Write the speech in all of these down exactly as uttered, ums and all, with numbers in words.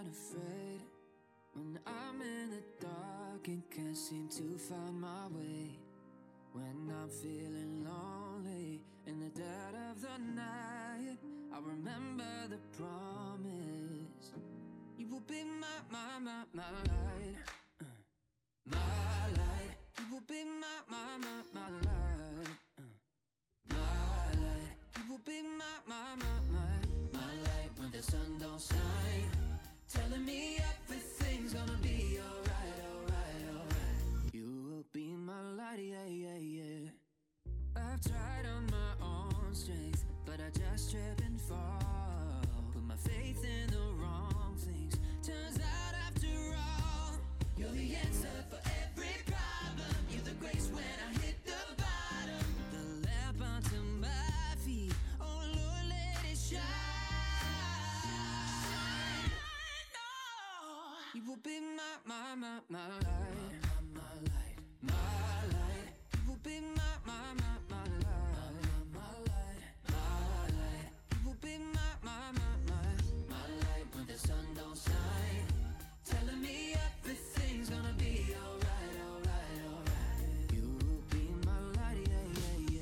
And afraid when I'm in the dark and can't seem to find my way, when I'm feeling lonely in the dead of the night, I remember the promise, you will be my, my, my, my light, uh, my light, you will be my, my, my, my light, uh, my light, you will be my, my, my, my, my light when the sun don't shine. Telling me everything's gonna be alright, alright, alright. You will be my light, yeah, yeah, yeah. I've tried on my own strength, but I just trip and fall. Put my faith in the wrong things. Turns out after all, you're the answer for every problem. You're the grace when I hit the bottom. The lamp onto my feet. Oh Lord, let it shine. You will be my, my, my, my light, my, my light, my light. You will be my, my, my, my light, my light, my light. You will be my, my, my, my, my light when the sun don't shine. Telling me everything's gonna be alright, alright, alright. You will be my light, yeah, yeah, yeah.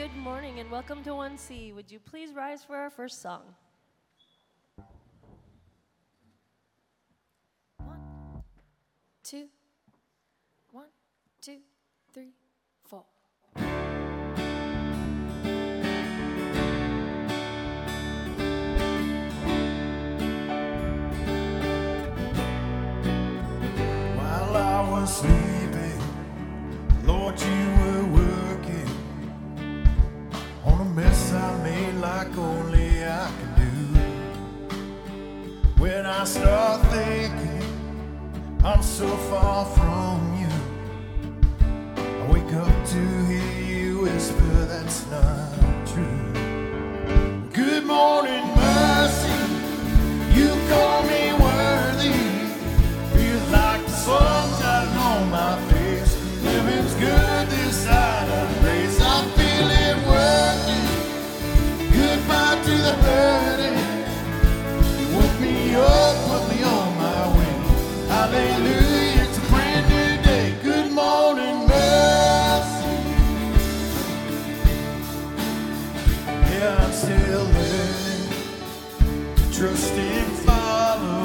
Good morning and welcome to one C. Would you please rise for our first song? One, two, one, two, three, four. While I was sleeping, Lord, you were working on a mess I made like only I could do. When I start thinking I'm so far from you, I wake up to hear you whisper that's not true. Good morning, mercy, you call me worthy. Feels like the sun shining on my face. Living's good this side of grace. I feel it working. Goodbye to the hurting. Woke me up, put me on my way. Hallelujah, it's a brand new day. Good morning, mercy. Yeah, I'm still learning to trust and follow.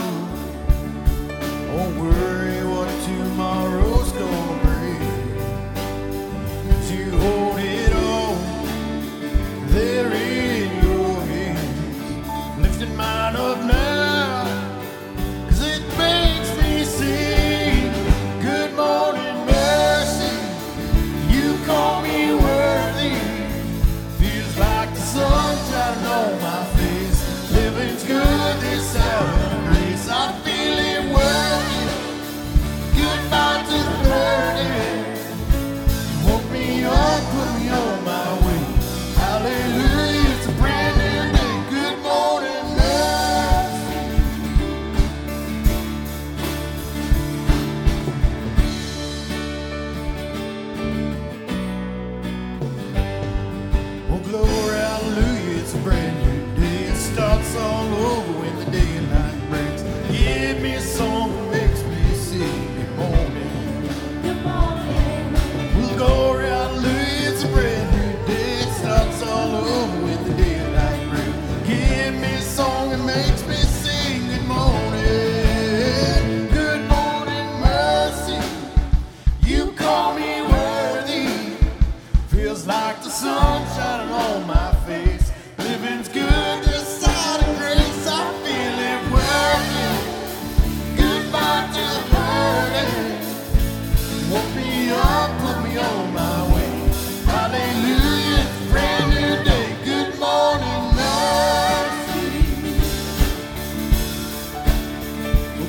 Won't worry what tomorrow's gonna bring. 'Cause you hold it all there in your hands, lifting mine up now, 'cause it makes me sing. Good morning, mercy, you call me worthy. Feels like the sun shining on my face. Living's good this hour of grace. I feel it working. Goodbye to the burden. Woke me up, put me on my way. Hallelujah, it's a brand new day. Good morning, mercy. Oh, glory, hallelujah, it's a brand new day. It starts all over when the daylight breaks. Give me a song that makes me sing. Good morning. Oh, glory, hallelujah, it's a brand new day. It starts all over when the daylight breaks. Give me a song that makes me sing. Good morning. Good morning, mercy. You call me worthy. Feels like the sun shining on my face. Living's good this side of grace. I feel it working. Goodbye to the burden. Woke me up, put me on my way. Hallelujah, it's a brand new day. Good morning, mercy.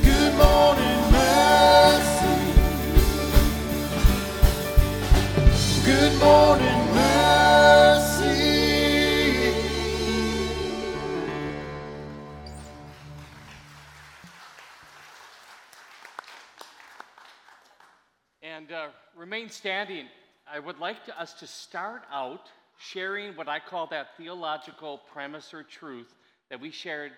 Good morning, mercy. Good morning, mercy. And uh, remain standing. I would like to, us to start out sharing what I call that theological premise or truth that we shared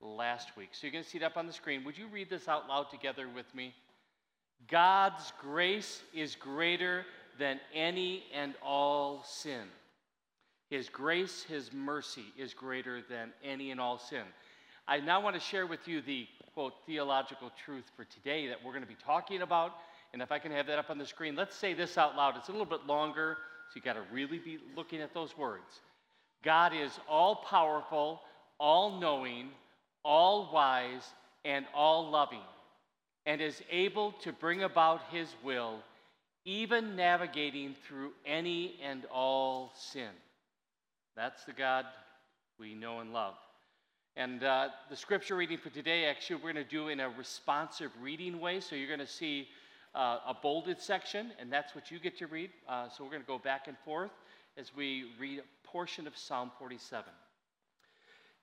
last week. So you're going to see it up on the screen. Would you read this out loud together with me? God's grace is greater than any and all sin. His grace, his mercy is greater than any and all sin. I now want to share with you the, quote, theological truth for today that we're going to be talking about. And if I can have that up on the screen, let's say this out loud. It's a little bit longer, so you got to really be looking at those words. God is all-powerful, all-knowing, all-wise, and all-loving, and is able to bring about his will, even navigating through any and all sin. That's the God we know and love. And uh, the scripture reading for today, actually, we're going to do in a responsive reading way. So you're going to see uh, a bolded section, and that's what you get to read. Uh, so we're going to go back and forth as we read a portion of Psalm forty-seven.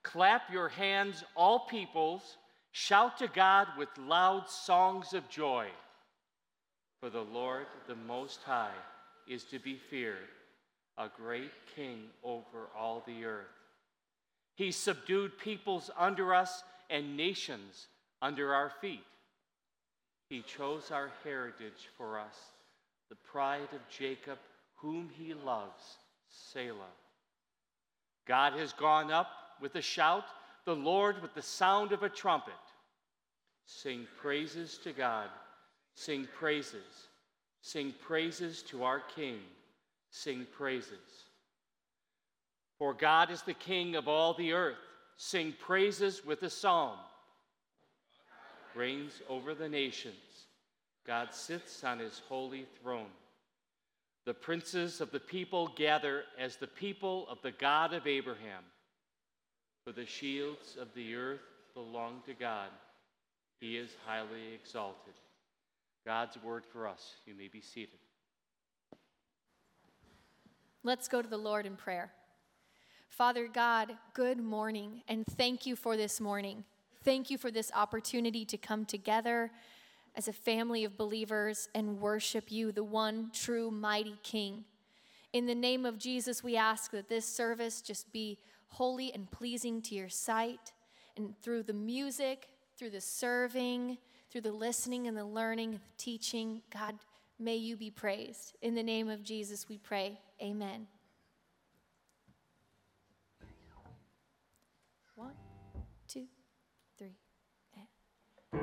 Clap your hands, all peoples. Shout to God with loud songs of joy. For the Lord, the Most High, is to be feared, a great king over all the earth. He subdued peoples under us and nations under our feet. He chose our heritage for us, the pride of Jacob, whom he loves, Selah. God has gone up with a shout, the Lord with the sound of a trumpet. Sing praises to God. Sing praises. Sing praises to our King. Sing praises. For God is the King of all the earth. Sing praises with a psalm. Reigns over the nations. God sits on his holy throne. The princes of the people gather as the people of the God of Abraham. For the shields of the earth belong to God. He is highly exalted. God's word for us. You may be seated. Let's go to the Lord in prayer. Father God, good morning, and thank you for this morning. Thank you for this opportunity to come together as a family of believers and worship you, the one true mighty King. In the name of Jesus, we ask that this service just be holy and pleasing to your sight. And through the music, through the serving, through the listening and the learning, the teaching, God, may you be praised. In the name of Jesus, we pray. Amen. One, two, three, and...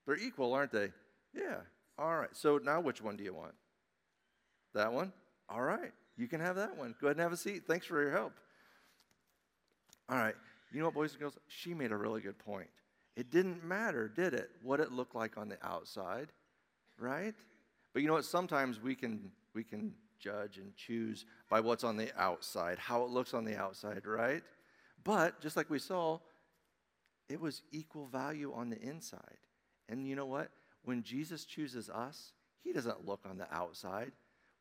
They're equal, aren't they? Yeah. All right. So now which one do you want? That one? All right. You can have that one. Go ahead and have a seat. Thanks for your help. All right. You know what, boys and girls? She made a really good point. It didn't matter, did it, what it looked like on the outside, right? But you know what? Sometimes we can we can judge and choose by what's on the outside, how it looks on the outside, right? But just like we saw, it was equal value on the inside. And you know what? When Jesus chooses us, he doesn't look on the outside.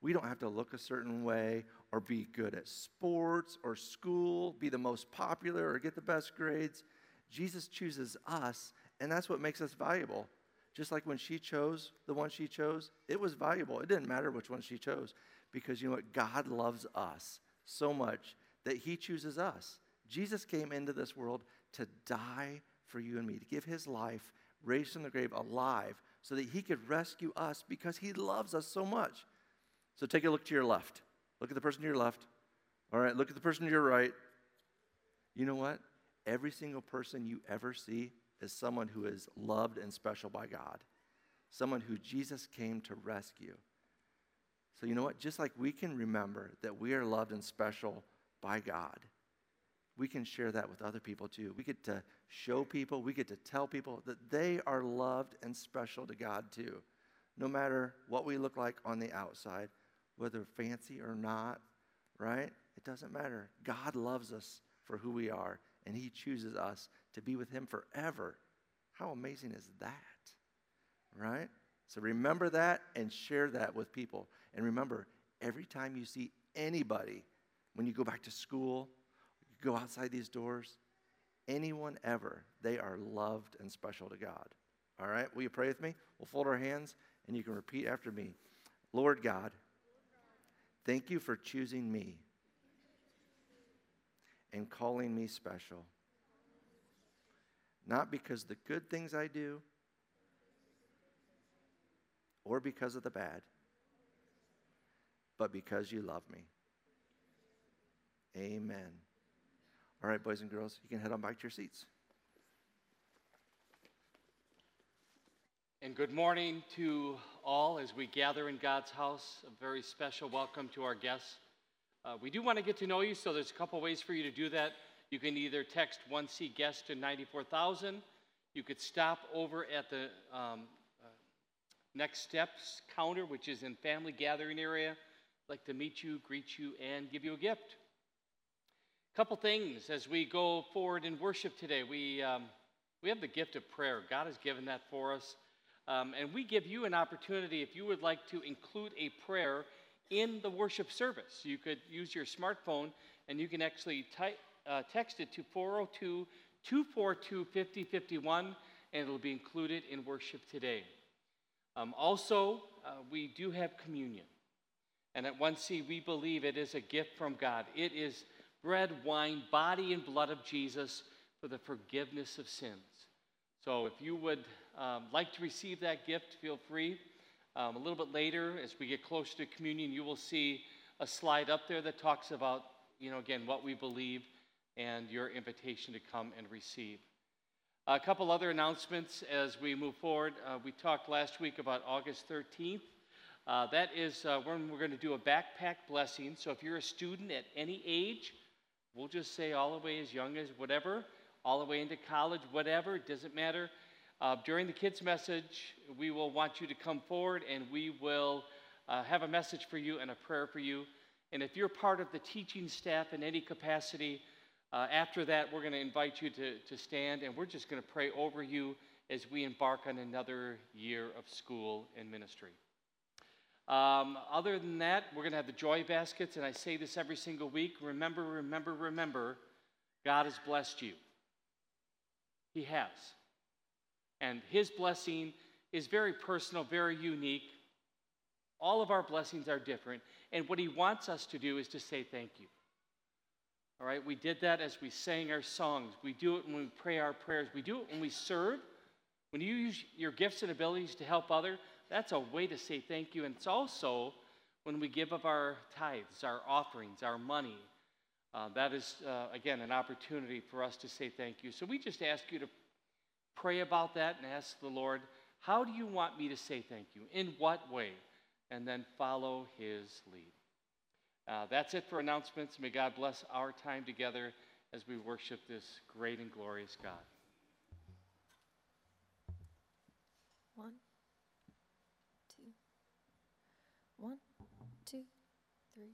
We don't have to look a certain way or be good at sports or school, be the most popular or get the best grades. Jesus chooses us, and that's what makes us valuable. Just like when she chose the one she chose, it was valuable. It didn't matter which one she chose, because you know what? God loves us so much that he chooses us. Jesus came into this world to die for you and me, to give his life, raised from the grave alive, so that he could rescue us because he loves us so much. So take a look to your left. Look at the person to your left. All right, look at the person to your right. You know what? Every single person you ever see is someone who is loved and special by God, someone who Jesus came to rescue. So you know what? Just like we can remember that we are loved and special by God, we can share that with other people too. We get to show people, we get to tell people that they are loved and special to God too, no matter what we look like on the outside, whether fancy or not, right? It doesn't matter. God loves us for who we are, and he chooses us to be with him forever. How amazing is that, right? So remember that and share that with people. And remember, every time you see anybody, when you go back to school, you go outside these doors, anyone ever, they are loved and special to God. All right, will you pray with me? We'll fold our hands, and you can repeat after me. Lord God, thank you for choosing me and calling me special. Not because the good things I do or because of the bad, but because you love me. Amen. All right, boys and girls, you can head on back to your seats. And good morning to all as we gather in God's house. A very special welcome to our guests. Uh, we do want to get to know you, so there's a couple ways for you to do that. You can either text one C guest to ninety-four thousand. You could stop over at the um, uh, Next Steps counter, which is in family gathering area. I'd like to meet you, greet you, and give you a gift. Couple things as we go forward in worship today. We um, we have the gift of prayer. God has given that for us. Um, and we give you an opportunity, if you would like to include a prayer in the worship service. You could use your smartphone, and you can actually type, uh, text it to four oh two, two four two, five oh five one, and it'll be included in worship today. Um, also, uh, we do have communion. And at one C, we believe it is a gift from God. It is bread, wine, body, and blood of Jesus for the forgiveness of sins. So if you would um, like to receive that gift, feel free. Um, a little bit later, as we get closer to communion, you will see a slide up there that talks about, you know, again, what we believe and your invitation to come and receive. A couple other announcements as we move forward. Uh, we talked last week about August thirteenth. Uh, that is uh, when we're going to do a backpack blessing. So if you're a student at any age, we'll just say all the way as young as whatever, all the way into college, whatever, it doesn't matter. Uh, during the kids' message, we will want you to come forward, and we will uh, have a message for you and a prayer for you. And if you're part of the teaching staff in any capacity, uh, after that, we're going to invite you to, to stand, and we're just going to pray over you as we embark on another year of school and ministry. Um, other than that, we're going to have the joy baskets, and I say this every single week. Remember, remember, remember, God has blessed you. He has. And his blessing is very personal, very unique. All of our blessings are different. And what he wants us to do is to say thank you. All right, we did that as we sang our songs. We do it when we pray our prayers. We do it when we serve. When you use your gifts and abilities to help others, that's a way to say thank you. And it's also when we give up our tithes, our offerings, our money. Uh, that is, uh, again, an opportunity for us to say thank you. So we just ask you to pray about that and ask the Lord, how do you want me to say thank you? In what way? And then follow his lead. Uh, that's it for announcements. May God bless our time together as we worship this great and glorious God. One, two, one, two, three.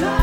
Time.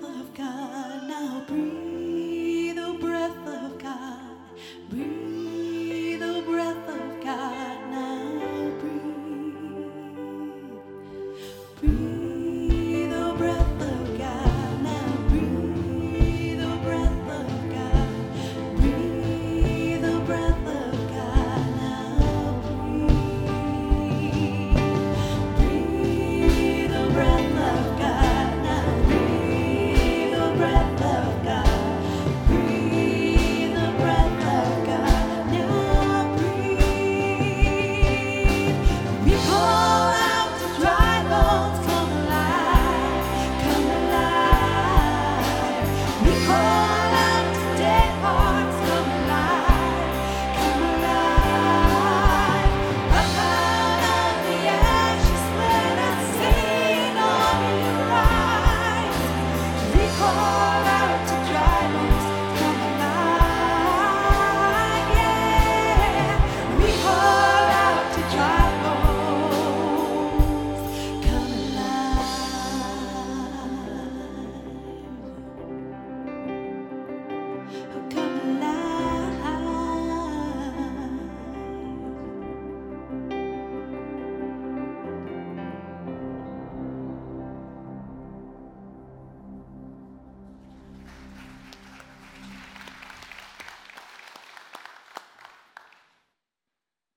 breath of God. Now breathe, oh breath of God. Breathe, oh breath of God. Now breathe. Breathe, oh breath of God. Now breathe, oh breath of God. Breathe, oh breath of God. Now breathe. Breathe, oh breath.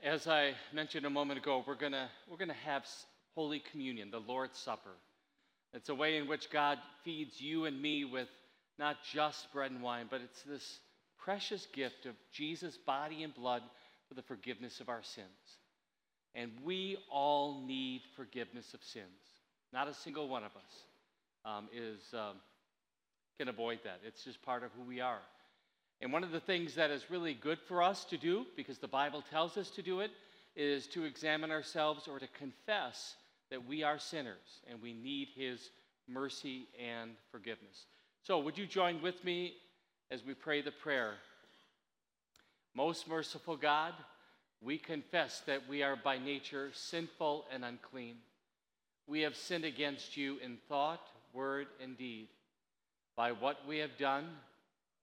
As I mentioned a moment ago, we're gonna we're gonna have Holy Communion, the Lord's Supper. It's a way in which God feeds you and me with not just bread and wine, but it's this precious gift of Jesus' body and blood for the forgiveness of our sins. And we all need forgiveness of sins. Not a single one of us um, is um, can avoid that. It's just part of who we are. And one of the things that is really good for us to do, because the Bible tells us to do it, is to examine ourselves or to confess that we are sinners and we need his mercy and forgiveness. So would you join with me as we pray the prayer? Most merciful God, we confess that we are by nature sinful and unclean. We have sinned against you in thought, word, and deed. By what we have done,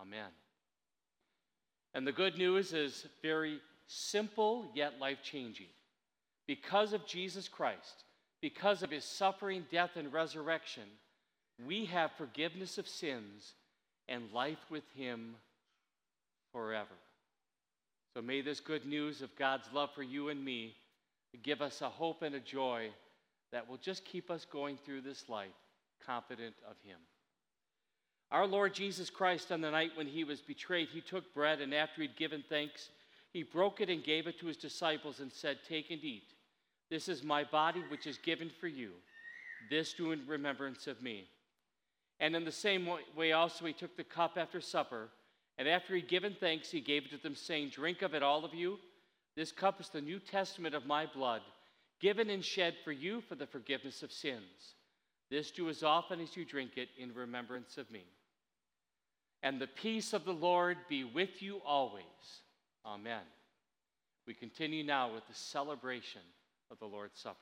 Amen. And the good news is very simple yet life-changing. Because of Jesus Christ, because of his suffering, death, and resurrection, we have forgiveness of sins and life with him forever. So may this good news of God's love for you and me give us a hope and a joy that will just keep us going through this life confident of him. Our Lord Jesus Christ, on the night when he was betrayed, he took bread, and after he'd given thanks, he broke it and gave it to his disciples and said, "Take and eat. This is my body, which is given for you. This do in remembrance of me." And in the same way also he took the cup after supper, and after he'd given thanks, he gave it to them, saying, "Drink of it, all of you. This cup is the New Testament of my blood, given and shed for you for the forgiveness of sins. This do as often as you drink it in remembrance of me." And the peace of the Lord be with you always. Amen. We continue now with the celebration of the Lord's Supper.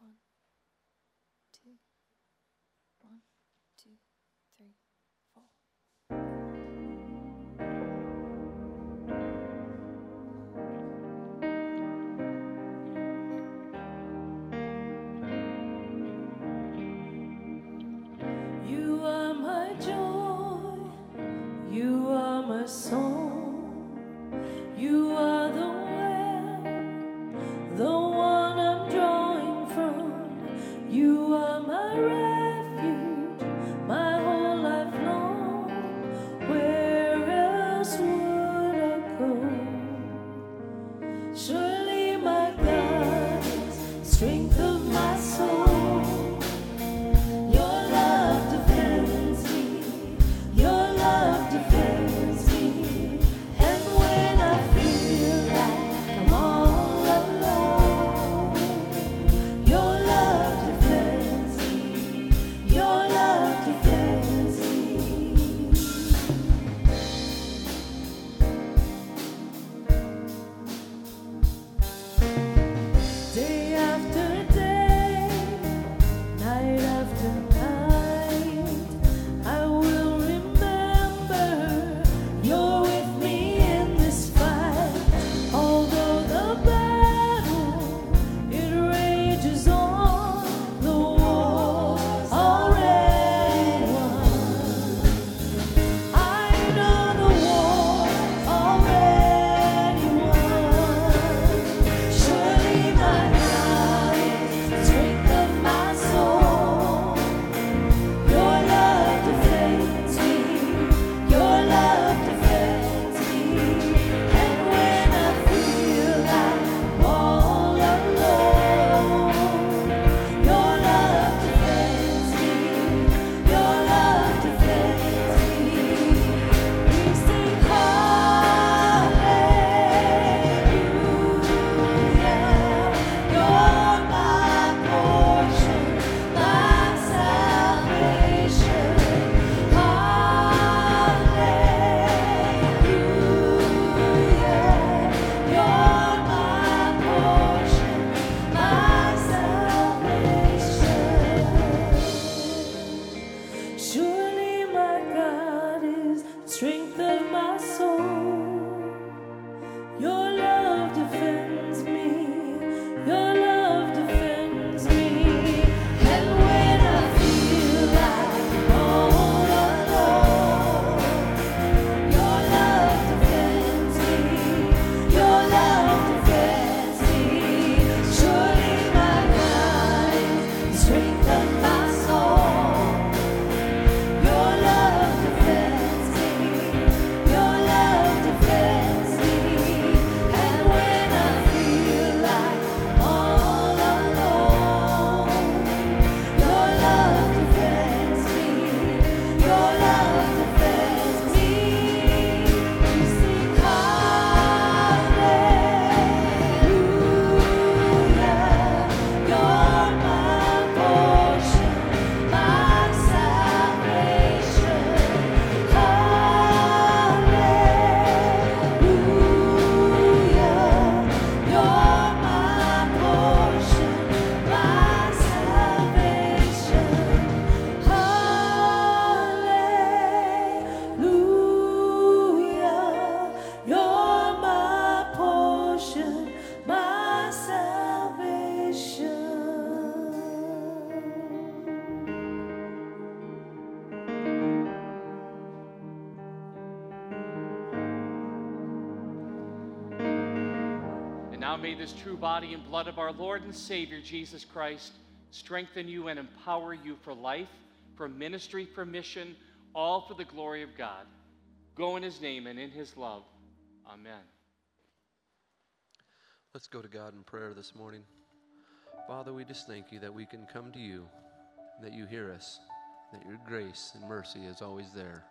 One, two, one, two, three. You are my refuge, my Now may this true body and blood of our Lord and Savior, Jesus Christ, strengthen you and empower you for life, for ministry, for mission, all for the glory of God. Go in his name and in his love. Amen. Let's go to God in prayer this morning. Father, we just thank you that we can come to you, that you hear us, that your grace and mercy is always there.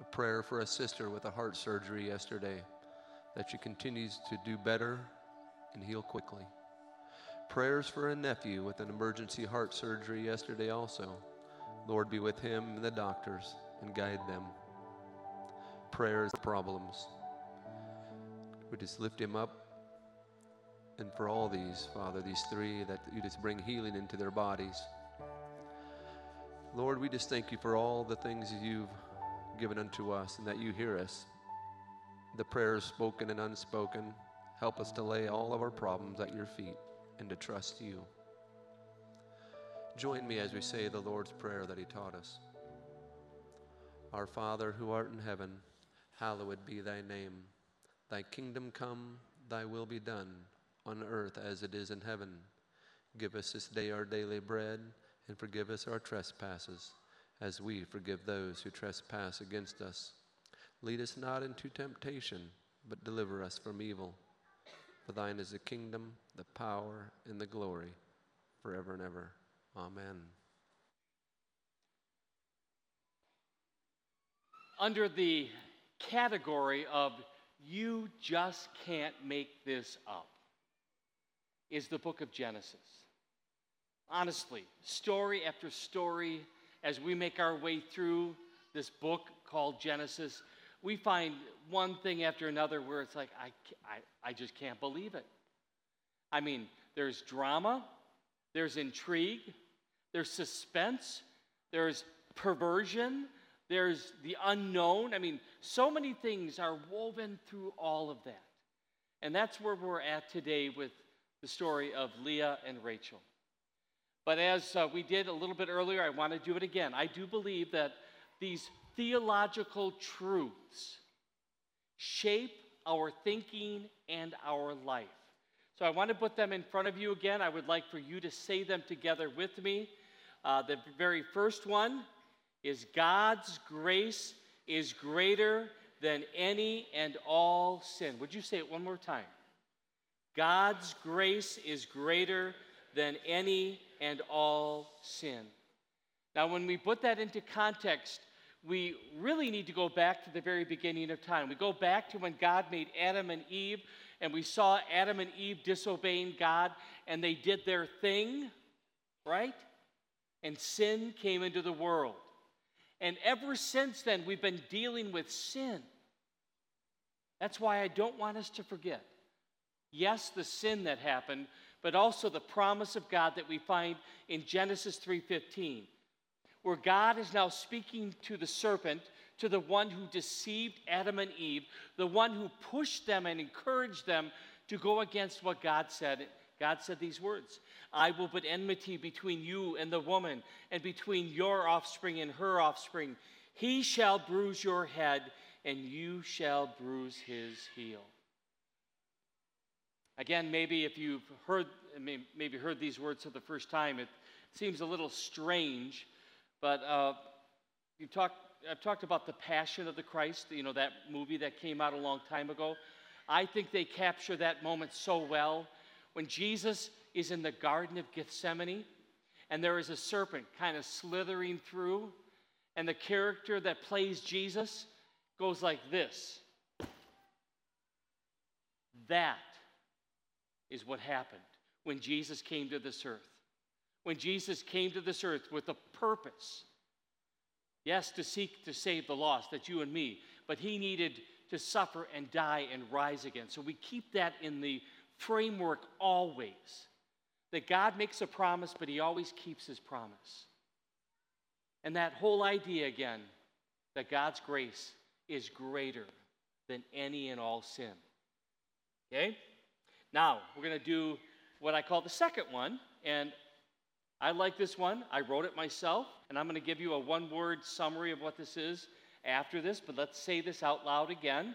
A prayer for a sister with a heart surgery yesterday, that she continues to do better and heal quickly. Prayers for a nephew with an emergency heart surgery yesterday also. Lord, be with him and the doctors and guide them. Prayers for problems. We just lift him up. And for all these, Father, these three, that you just bring healing into their bodies. Lord, we just thank you for all the things you've given unto us and that you hear us. The prayers spoken and unspoken, help us to lay all of our problems at your feet and to trust you. Join me as we say the Lord's Prayer that he taught us. Our Father, who art in heaven, hallowed be thy name. Thy kingdom come, thy will be done, on earth as it is in heaven. Give us this day our daily bread, and forgive us our trespasses, as we forgive those who trespass against us. Lead us not into temptation, but deliver us from evil. For thine is the kingdom, the power, and the glory, forever and ever. Amen. Under the category of you just can't make this up is the book of Genesis. Honestly, story after story, as we make our way through this book called Genesis, we find one thing after another where it's like, I, I, I just can't believe it. I mean, there's drama, there's intrigue, there's suspense, there's perversion, there's the unknown. I mean, so many things are woven through all of that. And that's where we're at today with the story of Leah and Rachel. But as uh, we did a little bit earlier, I want to do it again. I do believe that these theological truths shape our thinking and our life. So I want to put them in front of you again. I would like for you to say them together with me. Uh, the very first one is God's grace is greater than any and all sin. Would you say it one more time? God's grace is greater than any and all sin. Now, when we put that into context, we really need to go back to the very beginning of time. We go back to when God made Adam and Eve, and we saw Adam and Eve disobeying God, and they did their thing, right? And sin came into the world. And ever since then, we've been dealing with sin. That's why I don't want us to forget, yes, the sin that happened, but also the promise of God that we find in Genesis three fifteen. Where God is now speaking to the serpent, to the one who deceived Adam and Eve, the one who pushed them and encouraged them to go against what God said. God said these words, I will put enmity between you and the woman, and between your offspring and her offspring. He shall bruise your head, and you shall bruise his heel. Again, maybe if you've heard, maybe heard these words for the first time, it seems a little strange. But uh, you talk, I've talked about the Passion of the Christ, you know, that movie that came out a long time ago. I think they capture that moment so well. When Jesus is in the Garden of Gethsemane, and there is a serpent kind of slithering through, and the character that plays Jesus goes like this. That is what happened when Jesus came to this earth. When Jesus came to this earth with a purpose, yes, to seek to save the lost, that you and me, but he needed to suffer and die and rise again. So we keep that in the framework always, that God makes a promise, but he always keeps his promise. And that whole idea again, that God's grace is greater than any and all sin. Okay? Now, we're going to do what I call the second one, and I like this one. I wrote it myself, and I'm going to give you a one-word summary of what this is after this, but let's say this out loud again.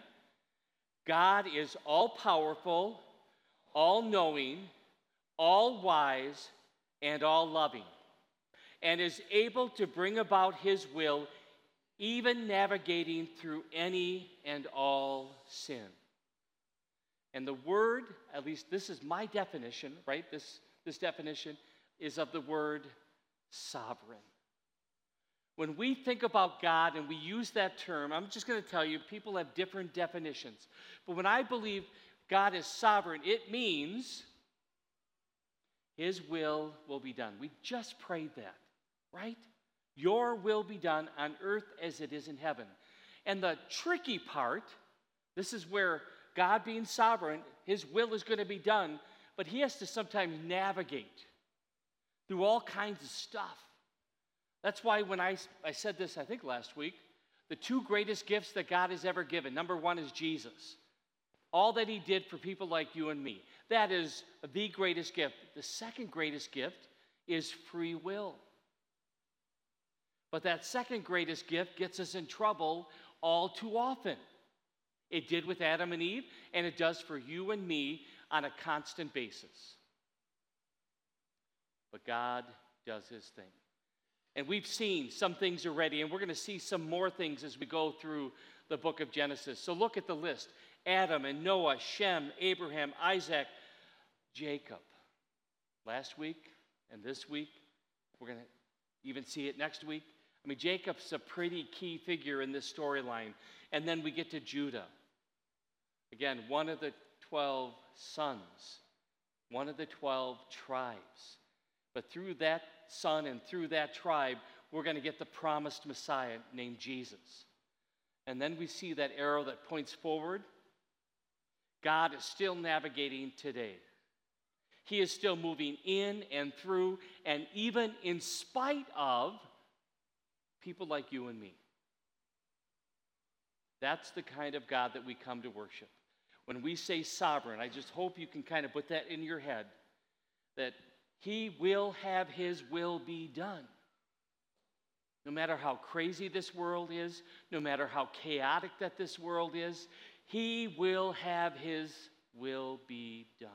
God is all-powerful all-knowing, all-wise, and all-loving, and is able to bring about his will, even navigating through any and all sin. And the word, at least this is my definition, right? This, this definition is of the word sovereign. When we think about God and we use that term, I'm just going to tell you, people have different definitions. But when I believe God is sovereign, it means his will will be done. We just prayed that, right? Your will be done on earth as it is in heaven. And the tricky part, this is where God being sovereign, his will is going to be done, but he has to sometimes navigate through all kinds of stuff. That's why when I, I said this, I think last week, the two greatest gifts that God has ever given, number one is Jesus. All that he did for people like you and me. That is the greatest gift. The second greatest gift is free will. But that second greatest gift gets us in trouble all too often. It did with Adam and Eve, and it does for you and me on a constant basis. But God does his thing. And we've seen some things already, and we're going to see some more things as we go through the book of Genesis. So look at the list. Adam and Noah, Shem, Abraham, Isaac, Jacob. Last week and this week, we're going to even see it next week. I mean, Jacob's a pretty key figure in this storyline. And then we get to Judah. Again, one of the twelve sons, one of the twelve tribes. But through that son and through that tribe, we're going to get the promised Messiah named Jesus. And then we see that arrow that points forward. God is still navigating today. He is still moving in and through, and even in spite of people like you and me. That's the kind of God that we come to worship. When we say sovereign, I just hope you can kind of put that in your head, that he will have his will be done. No matter how crazy this world is, no matter how chaotic that this world is, he will have his will be done.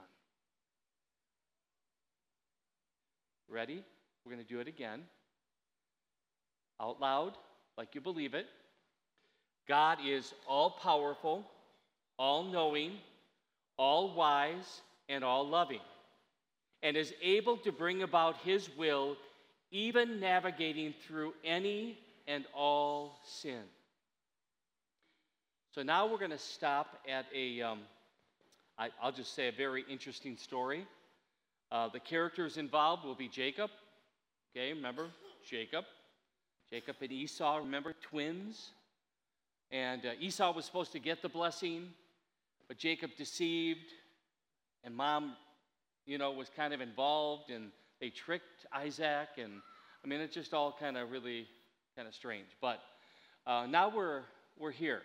Ready? We're going to do it again. Out loud, like you believe it. God is all-powerful, all-knowing, all-wise, and all-loving, and is able to bring about his will, even navigating through any and all sin. So now we're going to stop at a, um, I, I'll just say a very interesting story. Uh, the characters involved will be Jacob. Okay, remember, Jacob. Jacob and Esau, remember, twins. And uh, Esau was supposed to get the blessing, but Jacob deceived, and mom, you know, was kind of involved, and they tricked Isaac, and I mean, it's just all kind of really kind of strange. But uh, now we're we're here,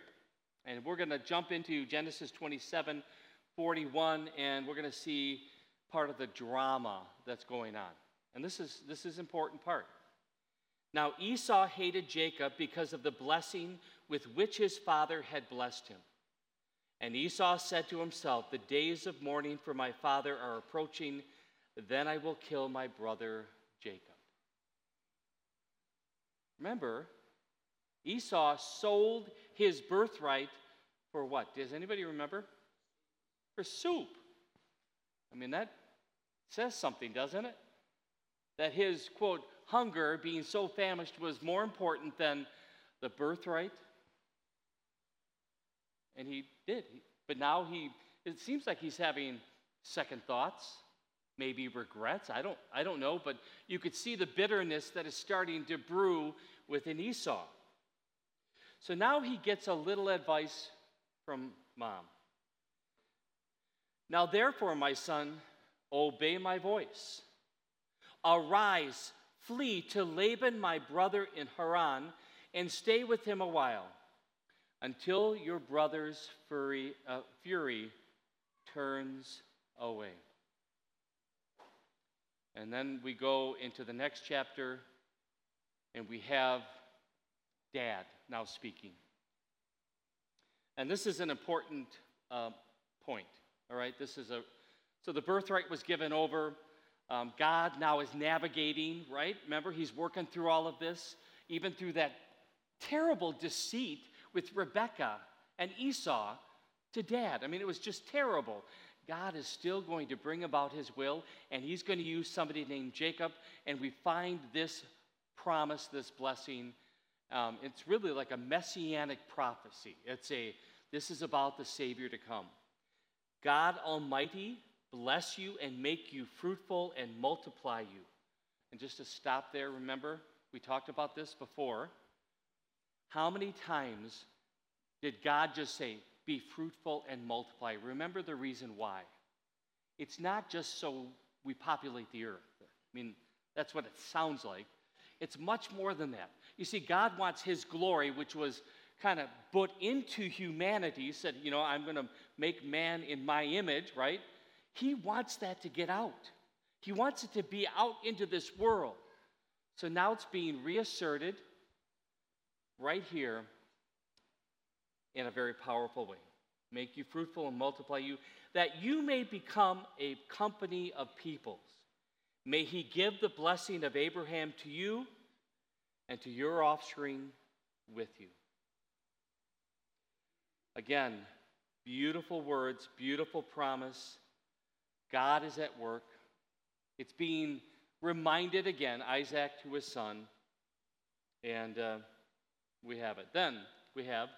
and we're going to jump into Genesis twenty-seven, forty-one, and we're going to see part of the drama that's going on. And this is this is important part. Now Esau hated Jacob because of the blessing with which his father had blessed him. And Esau said to himself, the days of mourning for my father are approaching, then I will kill my brother Jacob. Remember, Esau sold his birthright for what? Does anybody remember? For soup. I mean, that says something, doesn't it? That his, quote, hunger, being so famished, was more important than the birthright. And he did. But now he, it seems like he's having second thoughts, maybe regrets. I don't, I don't know, but you could see the bitterness that is starting to brew within Esau. So now he gets a little advice from mom. Now therefore, my son, obey my voice. Arise, flee to Laban, my brother in Haran, and stay with him a while, until your brother's fury, uh, fury turns away. And then we go into the next chapter, and we have Dad now speaking. And this is an important uh, point, all right? This is a So the birthright was given over. Um, God now is navigating, right? Remember, he's working through all of this, even through that terrible deceit with Rebekah and Esau to dad. I mean, it was just terrible. God is still going to bring about his will, and he's going to use somebody named Jacob, and we find this promise, this blessing. Um, it's really like a messianic prophecy. It's a, this is about the Savior to come. God Almighty bless you and make you fruitful and multiply you. And just to stop there, remember, we talked about this before. How many times did God just say, be fruitful and multiply? Remember the reason why. It's not just so we populate the earth. I mean, that's what it sounds like. It's much more than that. You see, God wants his glory, which was kind of put into humanity, said, you know, I'm going to make man in my image, right? He wants that to get out. He wants it to be out into this world. So now it's being reasserted right here in a very powerful way. Make you fruitful and multiply you, that you may become a company of peoples. May he give the blessing of Abraham to you and to your offspring with you. Again, beautiful words, beautiful promise. God is at work. It's being reminded again, Isaac to his son. And uh, we have it. Then we have,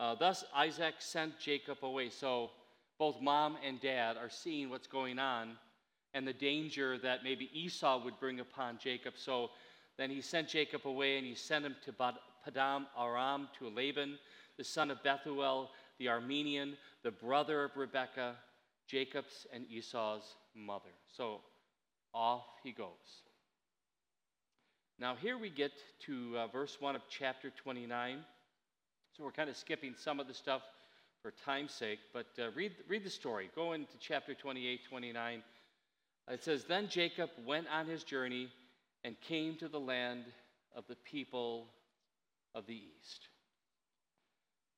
uh, thus Isaac sent Jacob away. So both mom and dad are seeing what's going on and the danger that maybe Esau would bring upon Jacob. So then he sent Jacob away, and he sent him to Padam Aram, to Laban, the son of Bethuel, the Armenian, the brother of Rebekah, Jacob's and Esau's mother. So off he goes. Now here we get to uh, verse one of chapter twenty-nine. So we're kind of skipping some of the stuff for time's sake, but uh, read, read the story. Go into chapter twenty-eight, twenty-nine. It says, then Jacob went on his journey and came to the land of the people of the east.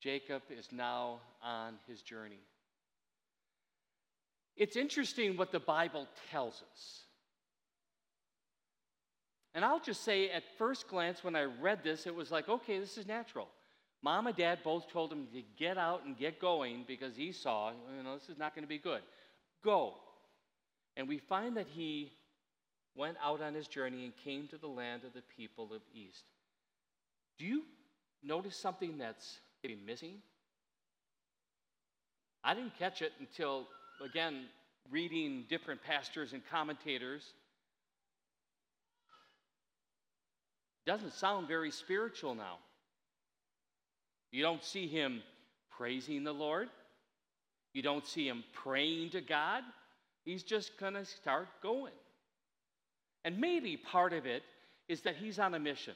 Jacob is now on his journey. It's interesting what the Bible tells us. And I'll just say at first glance when I read this, it was like, okay, this is natural. Mom and dad both told him to get out and get going because Esau, you know, this is not going to be good. Go. And we find that he went out on his journey and came to the land of the people of the east. Do you notice something that's maybe missing? I didn't catch it until, again, reading different pastors and commentators. Doesn't sound very spiritual now. You don't see him praising the Lord. You don't see him praying to God. He's just going to start going. And maybe part of it is that he's on a mission.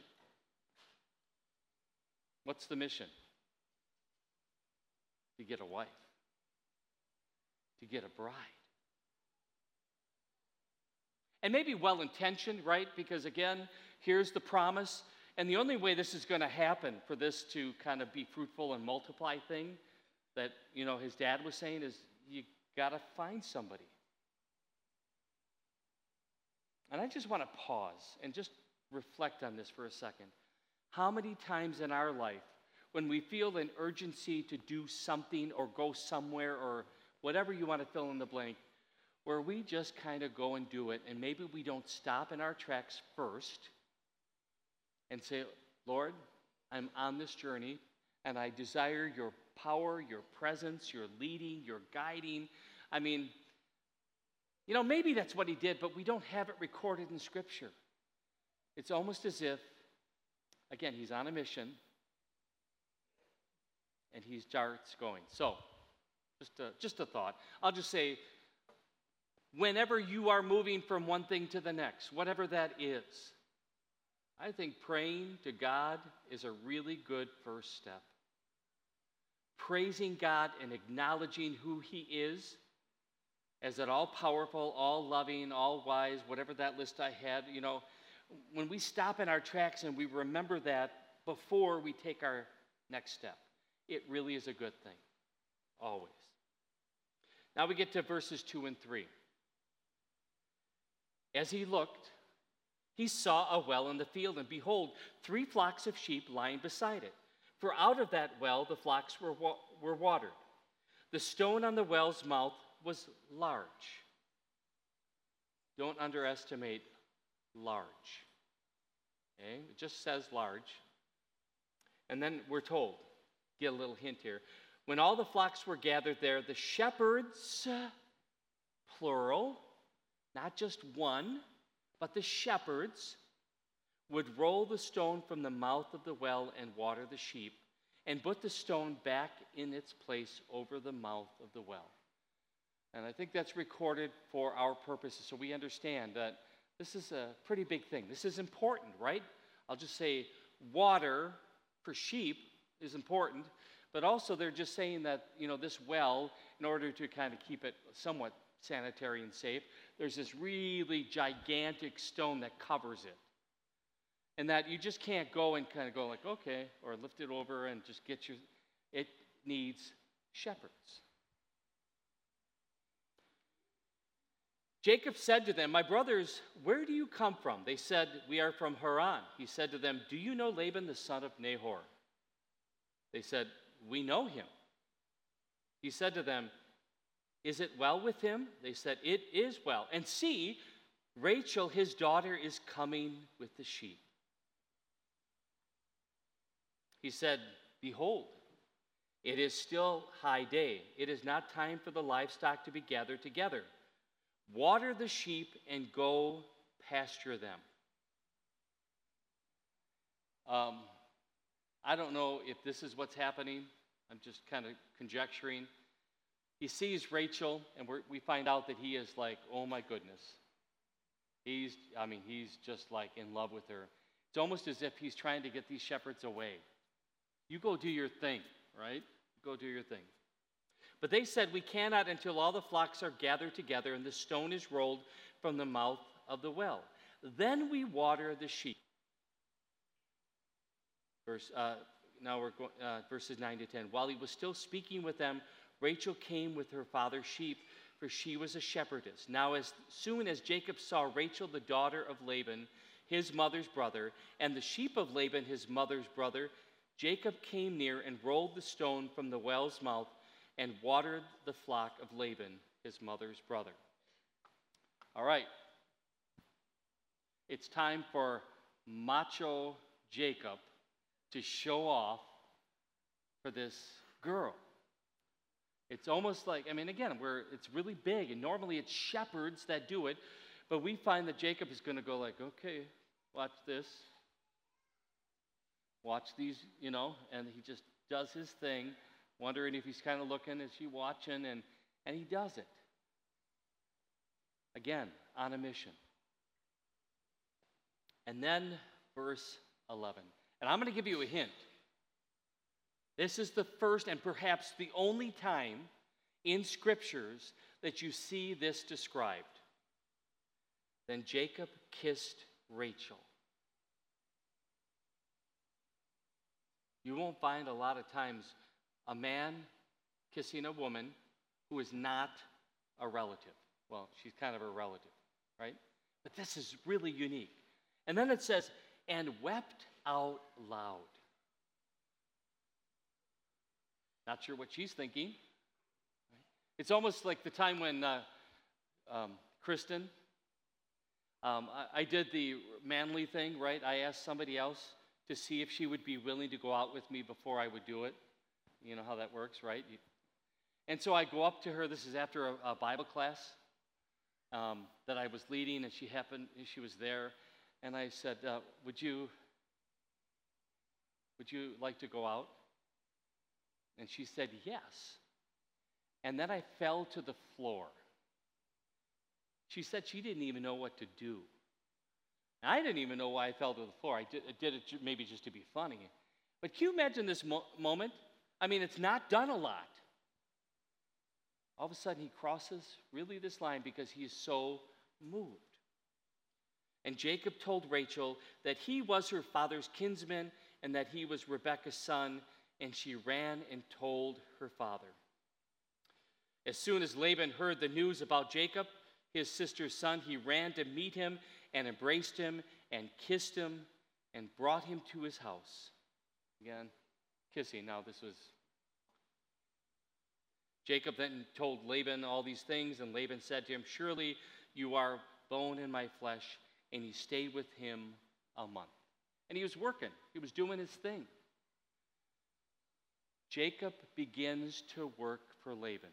What's the mission? To get a wife. To get a bride. And maybe well-intentioned, right? Because again, here's the promise. And the only way this is going to happen for this to kind of be fruitful and multiply thing that, you know, his dad was saying is you got to find somebody. And I just want to pause and just reflect on this for a second. How many times in our life when we feel an urgency to do something or go somewhere or whatever you want to fill in the blank, where we just kind of go and do it, and maybe we don't stop in our tracks first and say, Lord, I'm on this journey, and I desire your power, your presence, your leading, your guiding. I mean, you know, maybe that's what he did, but we don't have it recorded in Scripture. It's almost as if, again, he's on a mission, and he starts going. So, just a, just a thought. I'll just say, whenever you are moving from one thing to the next, whatever that is, I think praying to God is a really good first step. Praising God and acknowledging who he is as that all-powerful, all-loving, all-wise, whatever that list I had, you know, when we stop in our tracks and we remember that before we take our next step, it really is a good thing, always. Now we get to verses two and three. As he looked, he saw a well in the field, and behold, three flocks of sheep lying beside it. For out of that well the flocks were wa- were watered. The stone on the well's mouth was large. Don't underestimate large. Okay? It just says large. And then we're told, get a little hint here, when all the flocks were gathered there, the shepherds, plural, not just one, but the shepherds would roll the stone from the mouth of the well and water the sheep, and put the stone back in its place over the mouth of the well. And I think that's recorded for our purposes, so we understand that this is a pretty big thing. This is important, right? I'll just say water for sheep is important, but also they're just saying that, you know, this well, in order to kind of keep it somewhat sanitary and safe, there's this really gigantic stone that covers it. And that you just can't go and kind of go like, okay, or lift it over and just get your, it needs shepherds. Jacob said to them, my brothers, where do you come from? They said, we are from Haran. He said to them, do you know Laban, the son of Nahor? They said, we know him. He said to them, is it well with him? They said, it is well. And see, Rachel, his daughter, is coming with the sheep. He said, behold, it is still high day. It is not time for the livestock to be gathered together. Water the sheep and go pasture them. Um, I don't know if this is what's happening. I'm just kind of conjecturing. He sees Rachel, and we're, we find out that he is like, oh my goodness. He's, I mean, he's just like in love with her. It's almost as if he's trying to get these shepherds away. You go do your thing, right? Go do your thing. But they said, we cannot until all the flocks are gathered together and the stone is rolled from the mouth of the well. Then we water the sheep. Verse, uh, now we're going, uh, verses nine to ten. While he was still speaking with them, Rachel came with her father's sheep, for she was a shepherdess. Now as soon as Jacob saw Rachel, the daughter of Laban, his mother's brother, and the sheep of Laban, his mother's brother, Jacob came near and rolled the stone from the well's mouth and watered the flock of Laban, his mother's brother. All right. It's time for macho Jacob to show off for this girl. It's almost like, I mean, again, we're, it's really big, and normally it's shepherds that do it, but we find that Jacob is going to go like, okay, watch this. Watch these, you know, and he just does his thing, wondering if he's kind of looking, is she watching, and, and he does it. Again, on a mission. And then verse eleven, and I'm going to give you a hint. This is the first and perhaps the only time in scriptures that you see this described. Then Jacob kissed Rachel. You won't find a lot of times a man kissing a woman who is not a relative. Well, she's kind of a relative, right? But this is really unique. And then it says, and wept out loud. Not sure what she's thinking. It's almost like the time when uh, um, Kristen, um, I, I did the manly thing, right? I asked somebody else to see if she would be willing to go out with me before I would do it. You know how that works, right? You, and so I go up to her. This is after a, a Bible class um, that I was leading, and she happened. She was there, and I said, uh, "Would you, would you like to go out?" And she said, yes. And then I fell to the floor. She said she didn't even know what to do. And I didn't even know why I fell to the floor. I did, I did it maybe just to be funny. But can you imagine this mo- moment? I mean, it's not done a lot. All of a sudden, he crosses really this line because he is so moved. And Jacob told Rachel that he was her father's kinsman and that he was Rebekah's son. And she ran and told her father. As soon as Laban heard the news about Jacob, his sister's son, he ran to meet him and embraced him and kissed him and brought him to his house. Again, kissing. Now this was... Jacob then told Laban all these things, and Laban said to him, "Surely you are bone in my flesh," and he stayed with him a month. And he was working. He was doing his thing. Jacob begins to work for Laban.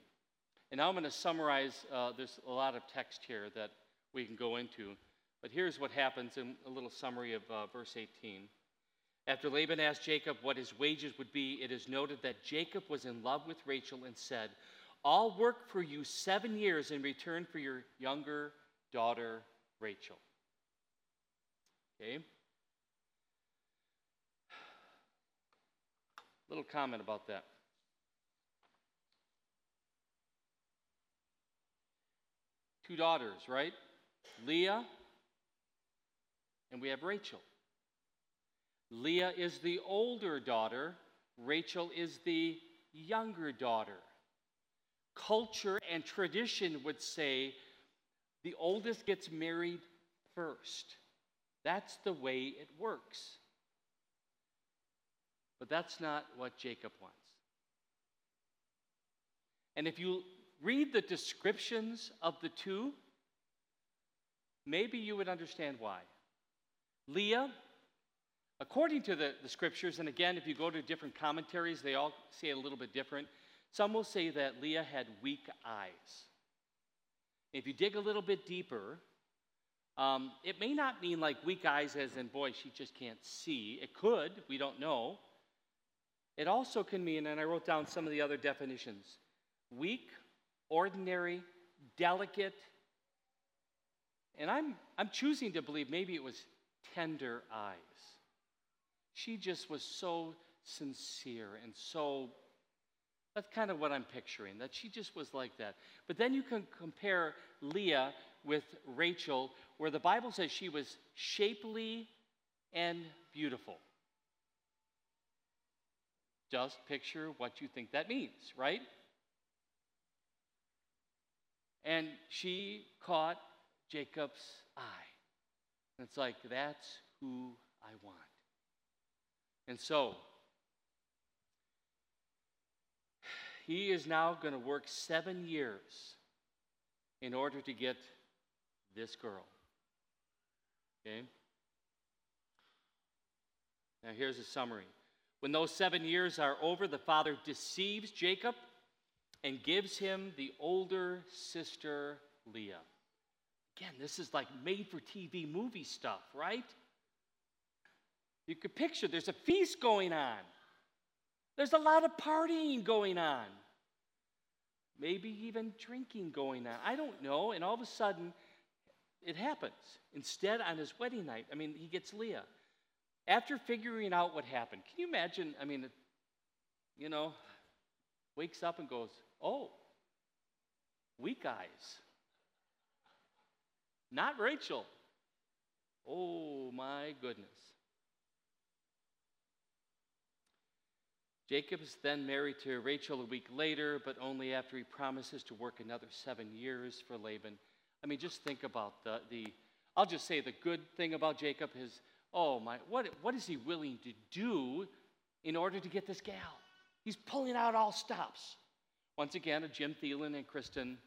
And now I'm going to summarize. Uh, there's a lot of text here that we can go into, but here's what happens in a little summary of uh, verse eighteen. After Laban asked Jacob what his wages would be, it is noted that Jacob was in love with Rachel and said, "I'll work for you seven years in return for your younger daughter, Rachel." Okay? Little comment about that. Two daughters, right? Leah, and we have Rachel. Leah is the older daughter. Rachel is the younger daughter. Culture and tradition would say the oldest gets married first. That's the way it works. But that's not what Jacob wants. And if you read the descriptions of the two, maybe you would understand why. Leah, according to the, the scriptures, and again, if you go to different commentaries, they all say it a little bit different. Some will say that Leah had weak eyes. If you dig a little bit deeper, um, it may not mean like weak eyes as in, boy, she just can't see. It could. We don't know. It also can mean, and I wrote down some of the other definitions, weak, ordinary, delicate, and I'm I'm choosing to believe maybe it was tender eyes. She just was so sincere and so, that's kind of what I'm picturing, that she just was like that. But then you can compare Leah with Rachel, where the Bible says she was shapely and beautiful. Just picture what you think that means, right? And she caught Jacob's eye. And it's like, that's who I want. And so, he is now going to work seven years in order to get this girl. Okay? Now, here's a summary. When those seven years are over, the father deceives Jacob and gives him the older sister, Leah. Again, this is like made-for-T V movie stuff, right? You could picture there's a feast going on. There's a lot of partying going on. Maybe even drinking going on. I don't know. And all of a sudden, it happens. Instead, on his wedding night, I mean, he gets Leah. After figuring out what happened, can you imagine, I mean, you know, wakes up and goes, oh, weak eyes. Not Rachel. Oh, my goodness. Jacob is then married to Rachel a week later, but only after he promises to work another seven years for Laban. I mean, just think about the, the I'll just say the good thing about Jacob is, oh, my, what what is he willing to do in order to get this gal? He's pulling out all stops. Once again, a Jim Thielen and Kristen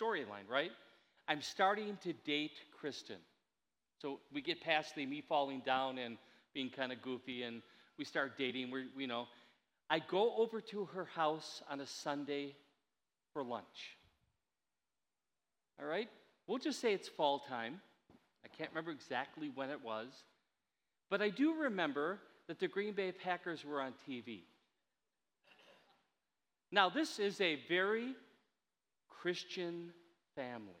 storyline, right? I'm starting to date Kristen. So we get past the me falling down and being kind of goofy, and we start dating. We, you know, I go over to her house on a Sunday for lunch. All right? We'll just say it's fall time. I can't remember exactly when it was. But I do remember that the Green Bay Packers were on T V. Now, this is a very Christian family.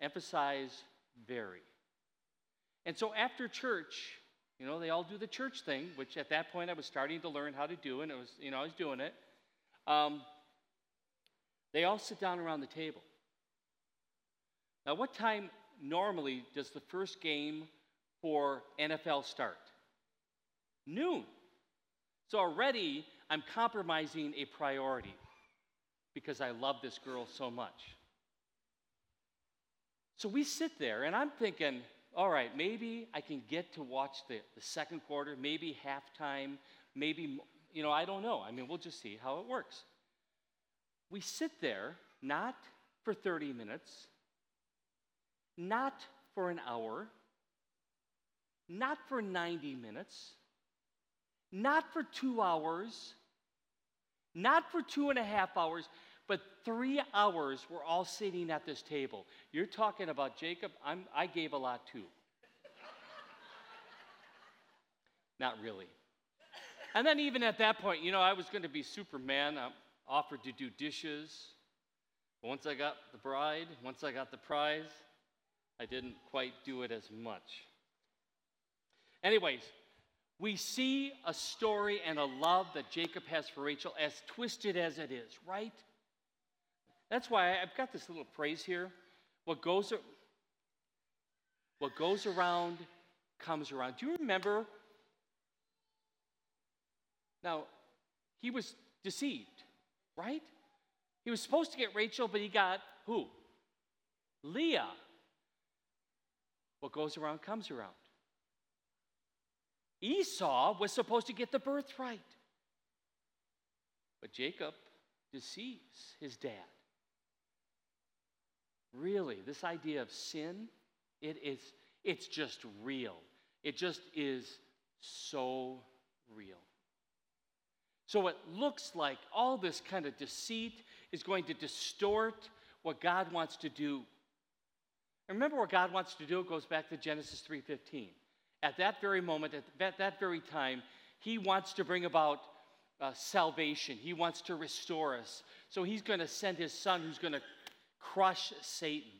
Emphasize very. And so after church, you know, they all do the church thing, which at that point I was starting to learn how to do, and it was, you know, I was doing it. Um, they all sit down around the table. Now, what time normally does the first game for N F L start? Noon. So already I'm compromising a priority. because I love this girl so much. So we sit there, and I'm thinking, all right, maybe I can get to watch the, the second quarter, maybe halftime, maybe, you know, I don't know. I mean, we'll just see how it works. We sit there, not for thirty minutes, not for an hour, not for ninety minutes, not for two hours, not for two and a half hours, but three hours we're all sitting at this table. You're talking about Jacob. I'm, I gave a lot too. Not really. And then even at that point, you know, I was going to be Superman. I offered to do dishes. But once I got the bride, once I got the prize, I didn't quite do it as much. Anyways, we see a story and a love that Jacob has for Rachel, as twisted as it is, right? That's why I've got this little phrase here. What goes, what goes around comes around. Do you remember? Now, he was deceived, right? He was supposed to get Rachel, but he got who? Leah. What goes around comes around. Esau was supposed to get the birthright. But Jacob deceives his dad. Really, this idea of sin, it is, it's just real. It just is so real. So it looks like all this kind of deceit is going to distort what God wants to do. And remember what God wants to do, it goes back to Genesis three fifteen. At that very moment, at that very time, he wants to bring about uh, salvation. He wants to restore us. So he's going to send his son who's going to crush Satan.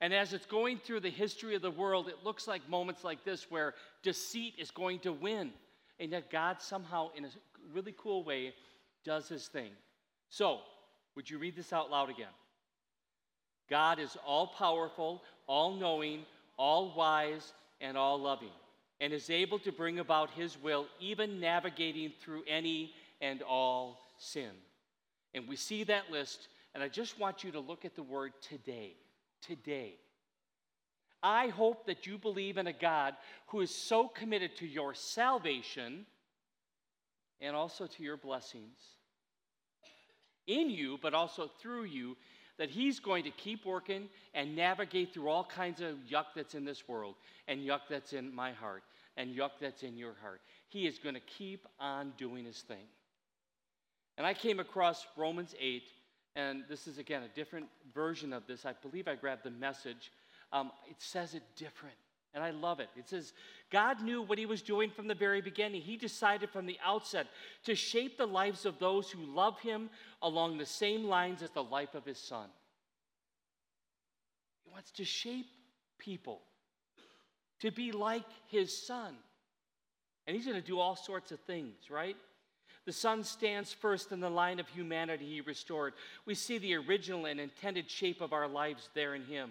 And as it's going through the history of the world, it looks like moments like this where deceit is going to win. And yet God somehow, in a really cool way, does his thing. So, would you read this out loud again? God is all-powerful, all-knowing, all-wise, and all-loving, and is able to bring about his will, even navigating through any and all sin. And we see that list, and I just want you to look at the word today. Today. I hope that you believe in a God who is so committed to your salvation and also to your blessings in you, but also through you, that he's going to keep working and navigate through all kinds of yuck that's in this world, and yuck that's in my heart, and yuck that's in your heart. He is going to keep on doing his thing. And I came across Romans eight, and this is, again, a different version of this. I believe I grabbed the Message. Um, it says it different, and I love it. It says, God knew what he was doing from the very beginning. He decided from the outset to shape the lives of those who love him along the same lines as the life of his son. He wants to shape people to be like his son. And he's going to do all sorts of things, right? The son stands first in the line of humanity he restored. We see the original and intended shape of our lives there in him.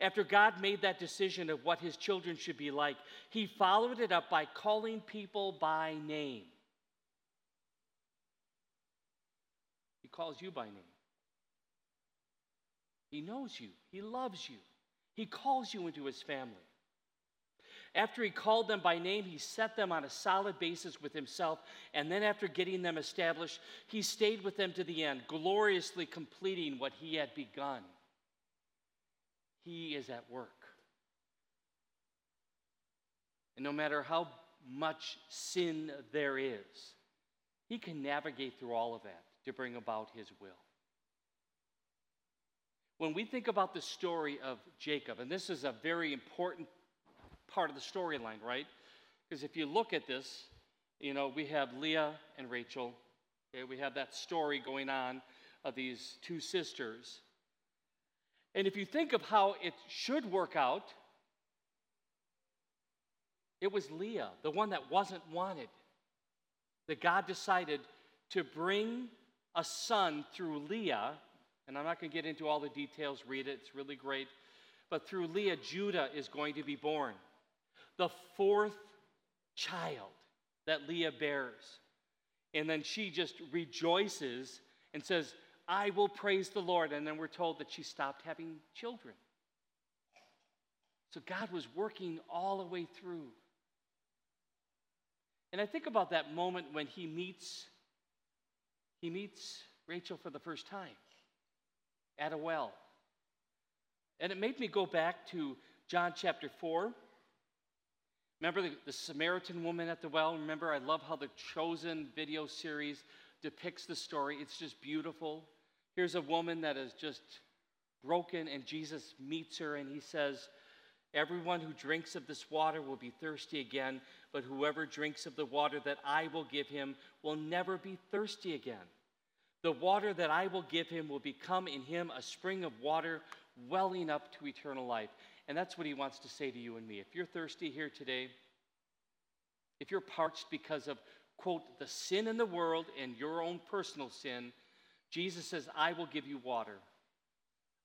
After God made that decision of what his children should be like, he followed it up by calling people by name. He calls you by name. He knows you. He loves you. He calls you into his family. After he called them by name, he set them on a solid basis with himself, and then after getting them established, he stayed with them to the end, gloriously completing what he had begun. He is at work. And no matter how much sin there is, he can navigate through all of that to bring about his will. When we think about the story of Jacob, and this is a very important part of the storyline, right? Because if you look at this, you know, we have Leah and Rachel. Okay? We have that story going on of these two sisters. And if you think of how it should work out, it was Leah, the one that wasn't wanted, that God decided to bring a son through Leah, and I'm not going to get into all the details, read it, it's really great, but through Leah, Judah is going to be born, the fourth child that Leah bears. And then she just rejoices and says, I will praise the Lord. And then we're told that she stopped having children. So God was working all the way through. And I think about that moment when he meets, he meets Rachel for the first time at a well. And it made me go back to John chapter four. Remember the, the Samaritan woman at the well? Remember, I love how the Chosen video series depicts the story. It's just beautiful. Here's a woman that is just broken, and Jesus meets her, and he says, everyone who drinks of this water will be thirsty again, but whoever drinks of the water that I will give him will never be thirsty again. The water that I will give him will become in him a spring of water welling up to eternal life. And that's what he wants to say to you and me. If you're thirsty here today, if you're parched because of, quote, the sin in the world and your own personal sin, Jesus says, I will give you water.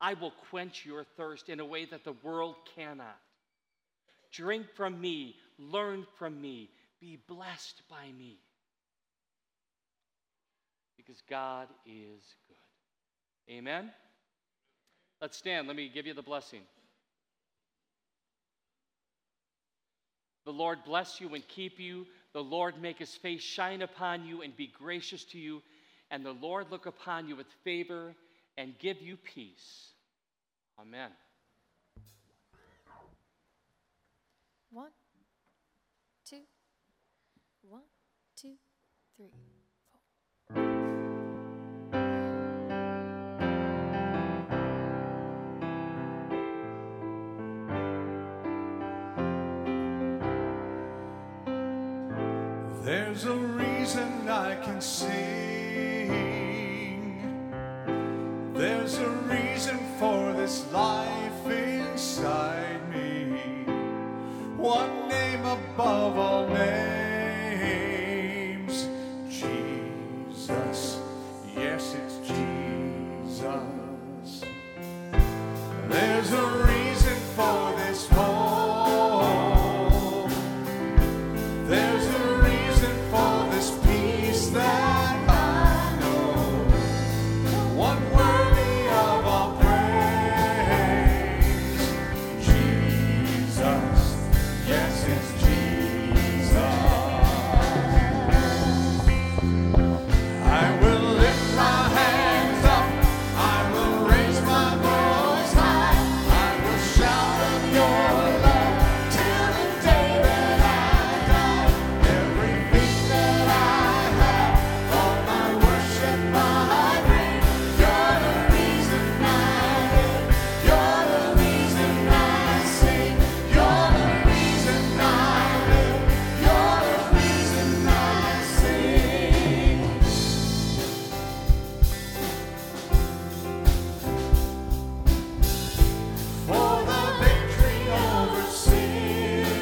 I will quench your thirst in a way that the world cannot. Drink from me, learn from me, be blessed by me. Because God is good. Amen? Let's stand. Let me give you the blessing. The Lord bless you and keep you. The Lord make his face shine upon you and be gracious to you. And the Lord look upon you with favor and give you peace. Amen. One, two, one, two, three. There's a reason I can sing. There's a reason for this life inside me. One name above all names, Jesus. Yes, it's Jesus. There's a reason for this home. There's a for this peace that I know, one worthy of all praise, Jesus, yes, it's Jesus. I will lift my hands up, I will raise my voice high, I will shout of your love till the day that I die. Every for the victory over sin,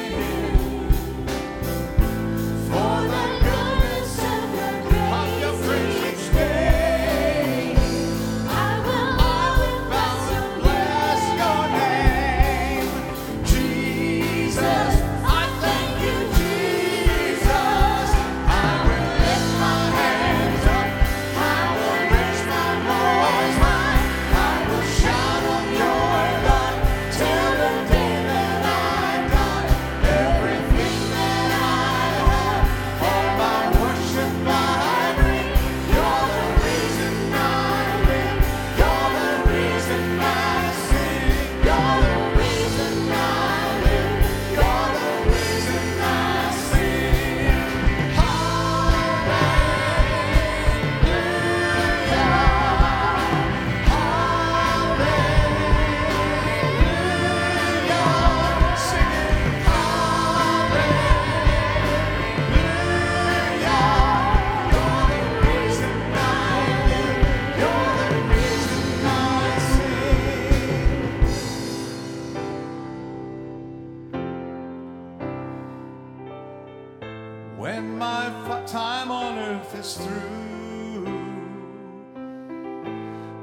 for the goodness of your grace, of your grace each day, I will always bless your name, Jesus. I thank you, Jesus. I will lift my hands up, I will raise my voice high, I will shout of your love till the day that I die. Everything that I have, all my worship I bring. You're the reason I live. You're the reason I sing. You're the reason I live. You're the reason I sing. When my f- time on earth is through,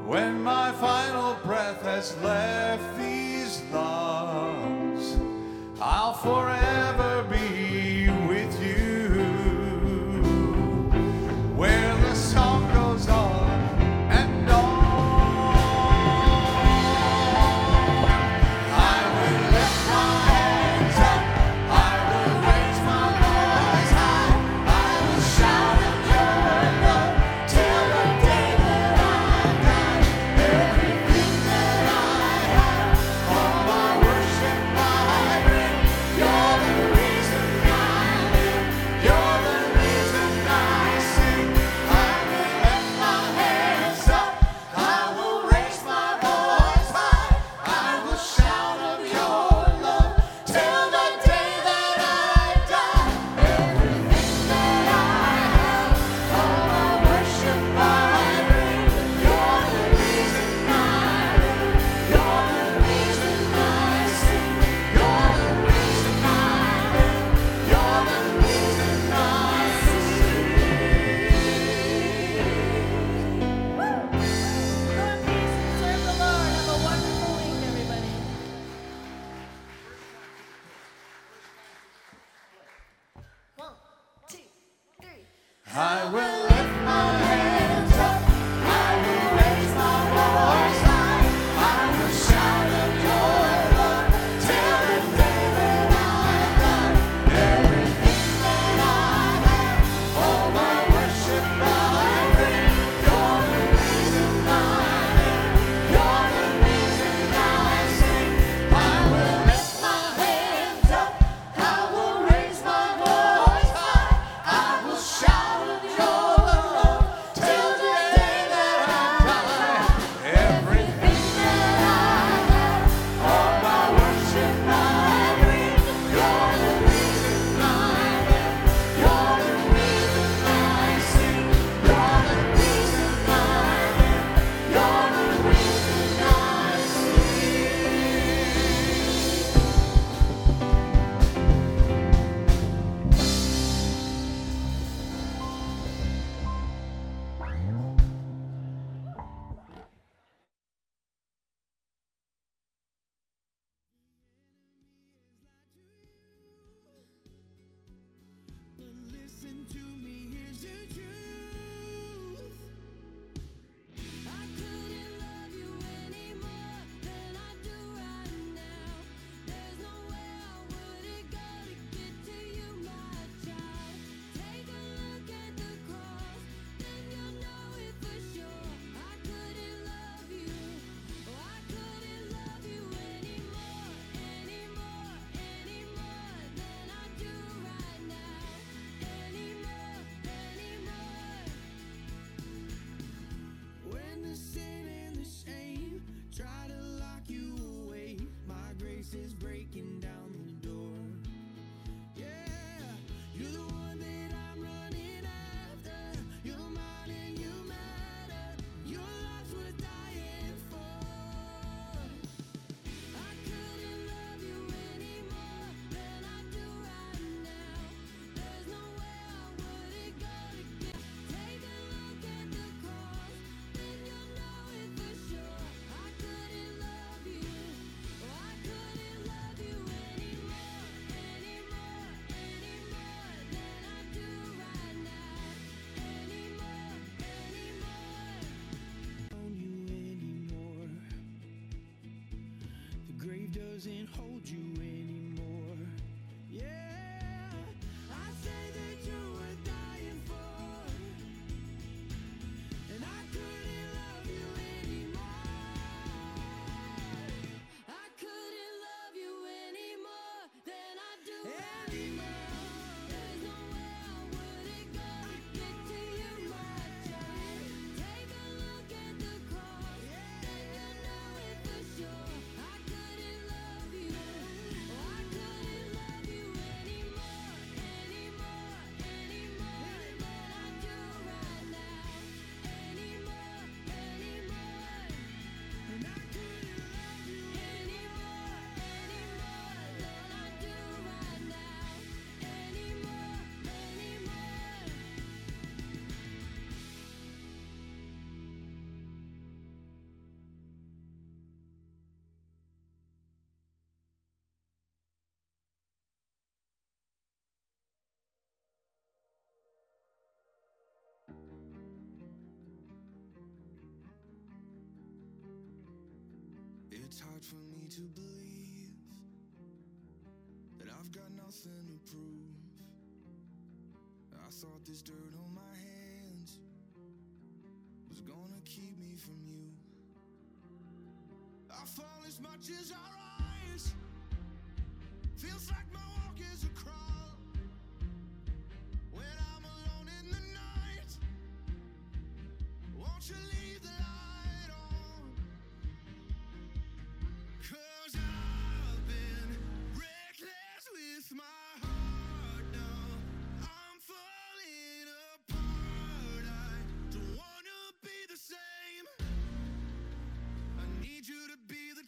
when my final breath has left these lungs, I'll forever be with you. Where the song goes on and on. I will lift my hands up. I will raise my voice high. I will shout of joy, Lord, till the day that I die. Everything that I have, all my worship I bring. You're the reason I live. You're the reason I sing. I will lift my hands up. I will raise my voice high. I will shout. Doesn't hold you anymore. Yeah, I say that you were dying for, and I couldn't love you anymore. I couldn't love you anymore than I do anymore. There's no way I wouldn't go to get to you, my child. Take a look at the cross, yeah. And you'll know it for sure. It's hard for me to believe that I've got nothing to prove. I thought this dirt on my hands was gonna keep me from you. I fall as much as I rise. Feels like my walk is a crawl. When I'm alone in the night, won't you leave the light?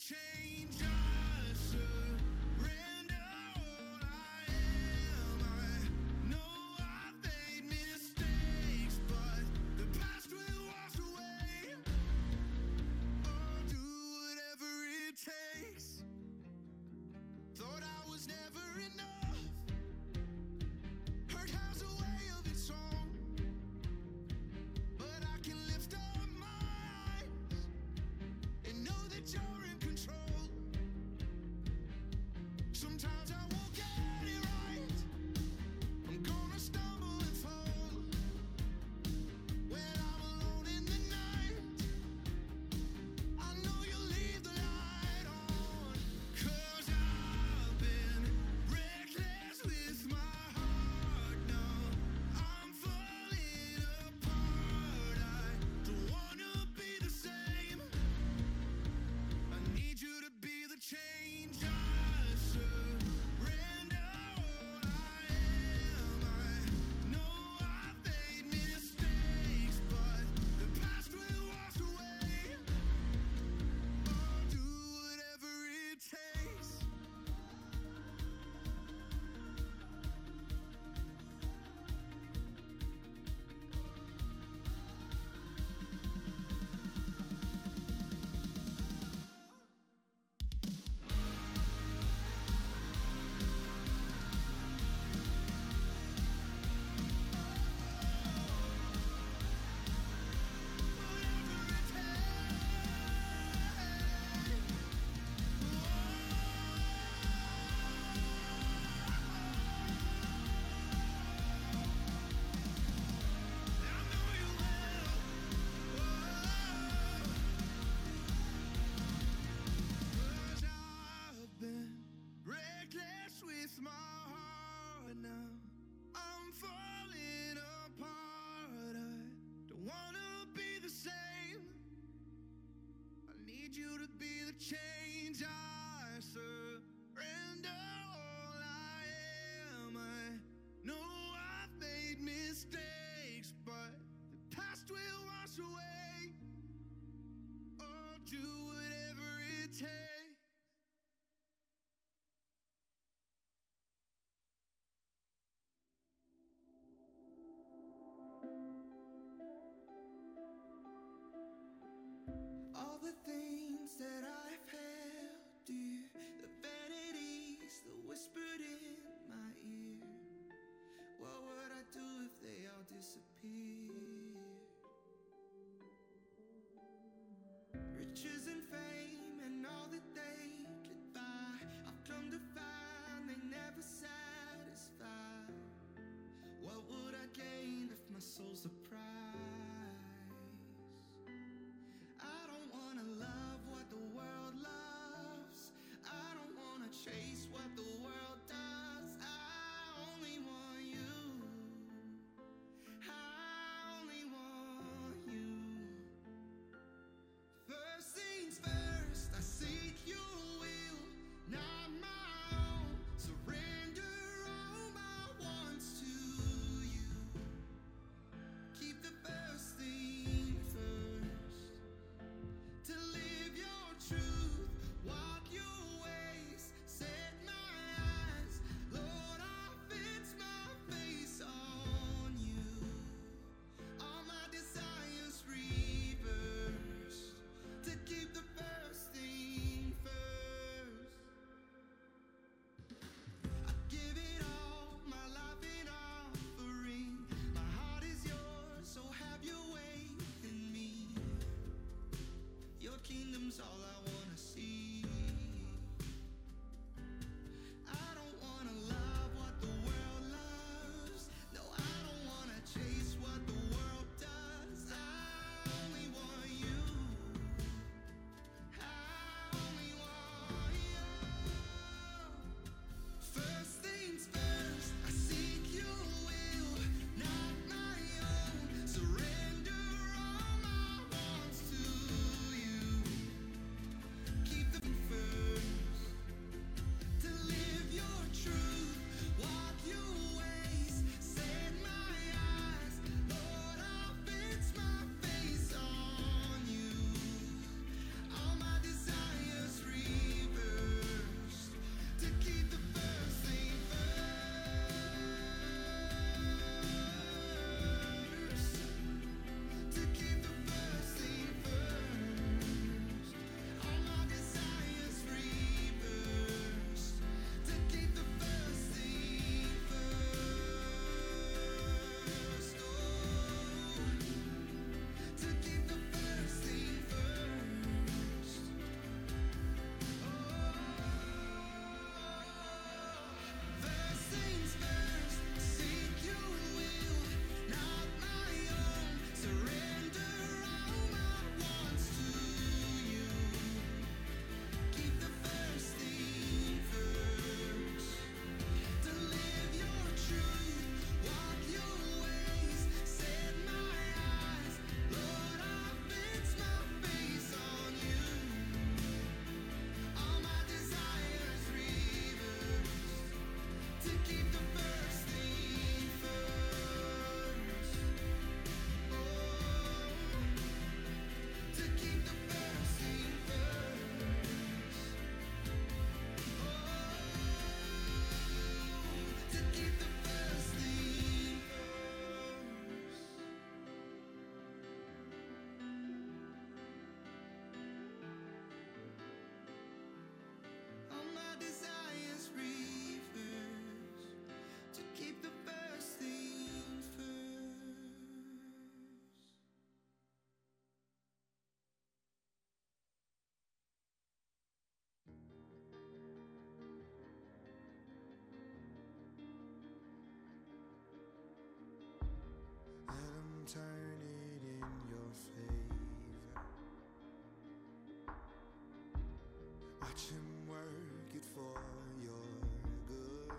Change, I surrender all I am. surprise. I don't want to love what the world loves. I don't want to chase what the world does. I only want you. I only want you. First things first, I seek your will, not mine. All I wanna see. I don't wanna love what the world loves. No, I don't wanna chase what the world does. I only want you. I only want you. First things first, I seek your will, not my own. Surrender all my wants to. Turn it in your favor. Watch him work it for your good.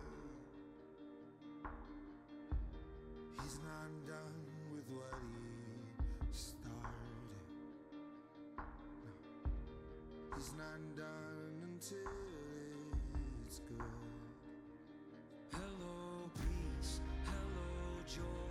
He's not done with what he started. No. He's not done until it's good. Hello, peace. Hello, joy.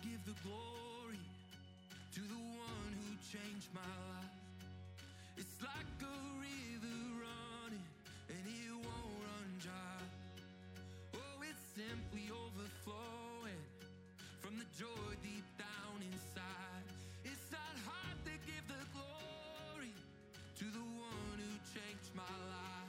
to give the glory to the one who changed my life. It's like a river running and it won't run dry. Oh, it's simply overflowing from the joy deep down inside. It's not hard to give the glory to the one who changed my life.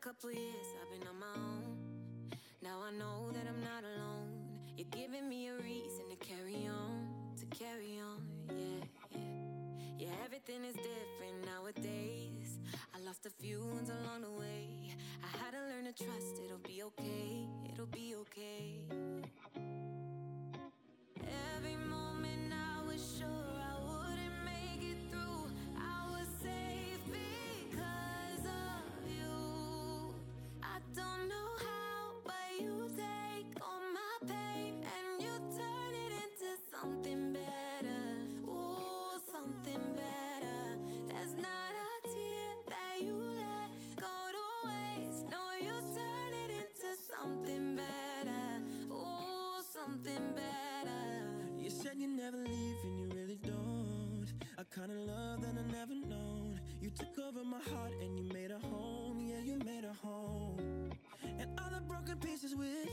Couple years I've been on my own. Now I know that I'm not alone. You're giving me a reason to carry on, to carry on, yeah, yeah. Yeah, everything is different nowadays. I lost a few ones along the way. I had to learn to trust it'll be okay, it'll be okay. Every moment I was sure I wouldn't make it through. I was safe because of you. I don't know how, but you take all my pain and you turn it into something better. Ooh, something better. There's not a tear that you let go to waste. No, you turn it into something better. Ooh, something better. You said you never leave and you really don't. I kind of love that I never known. You took over my heart and you made a home. Yeah, you made a home. And all the broken pieces with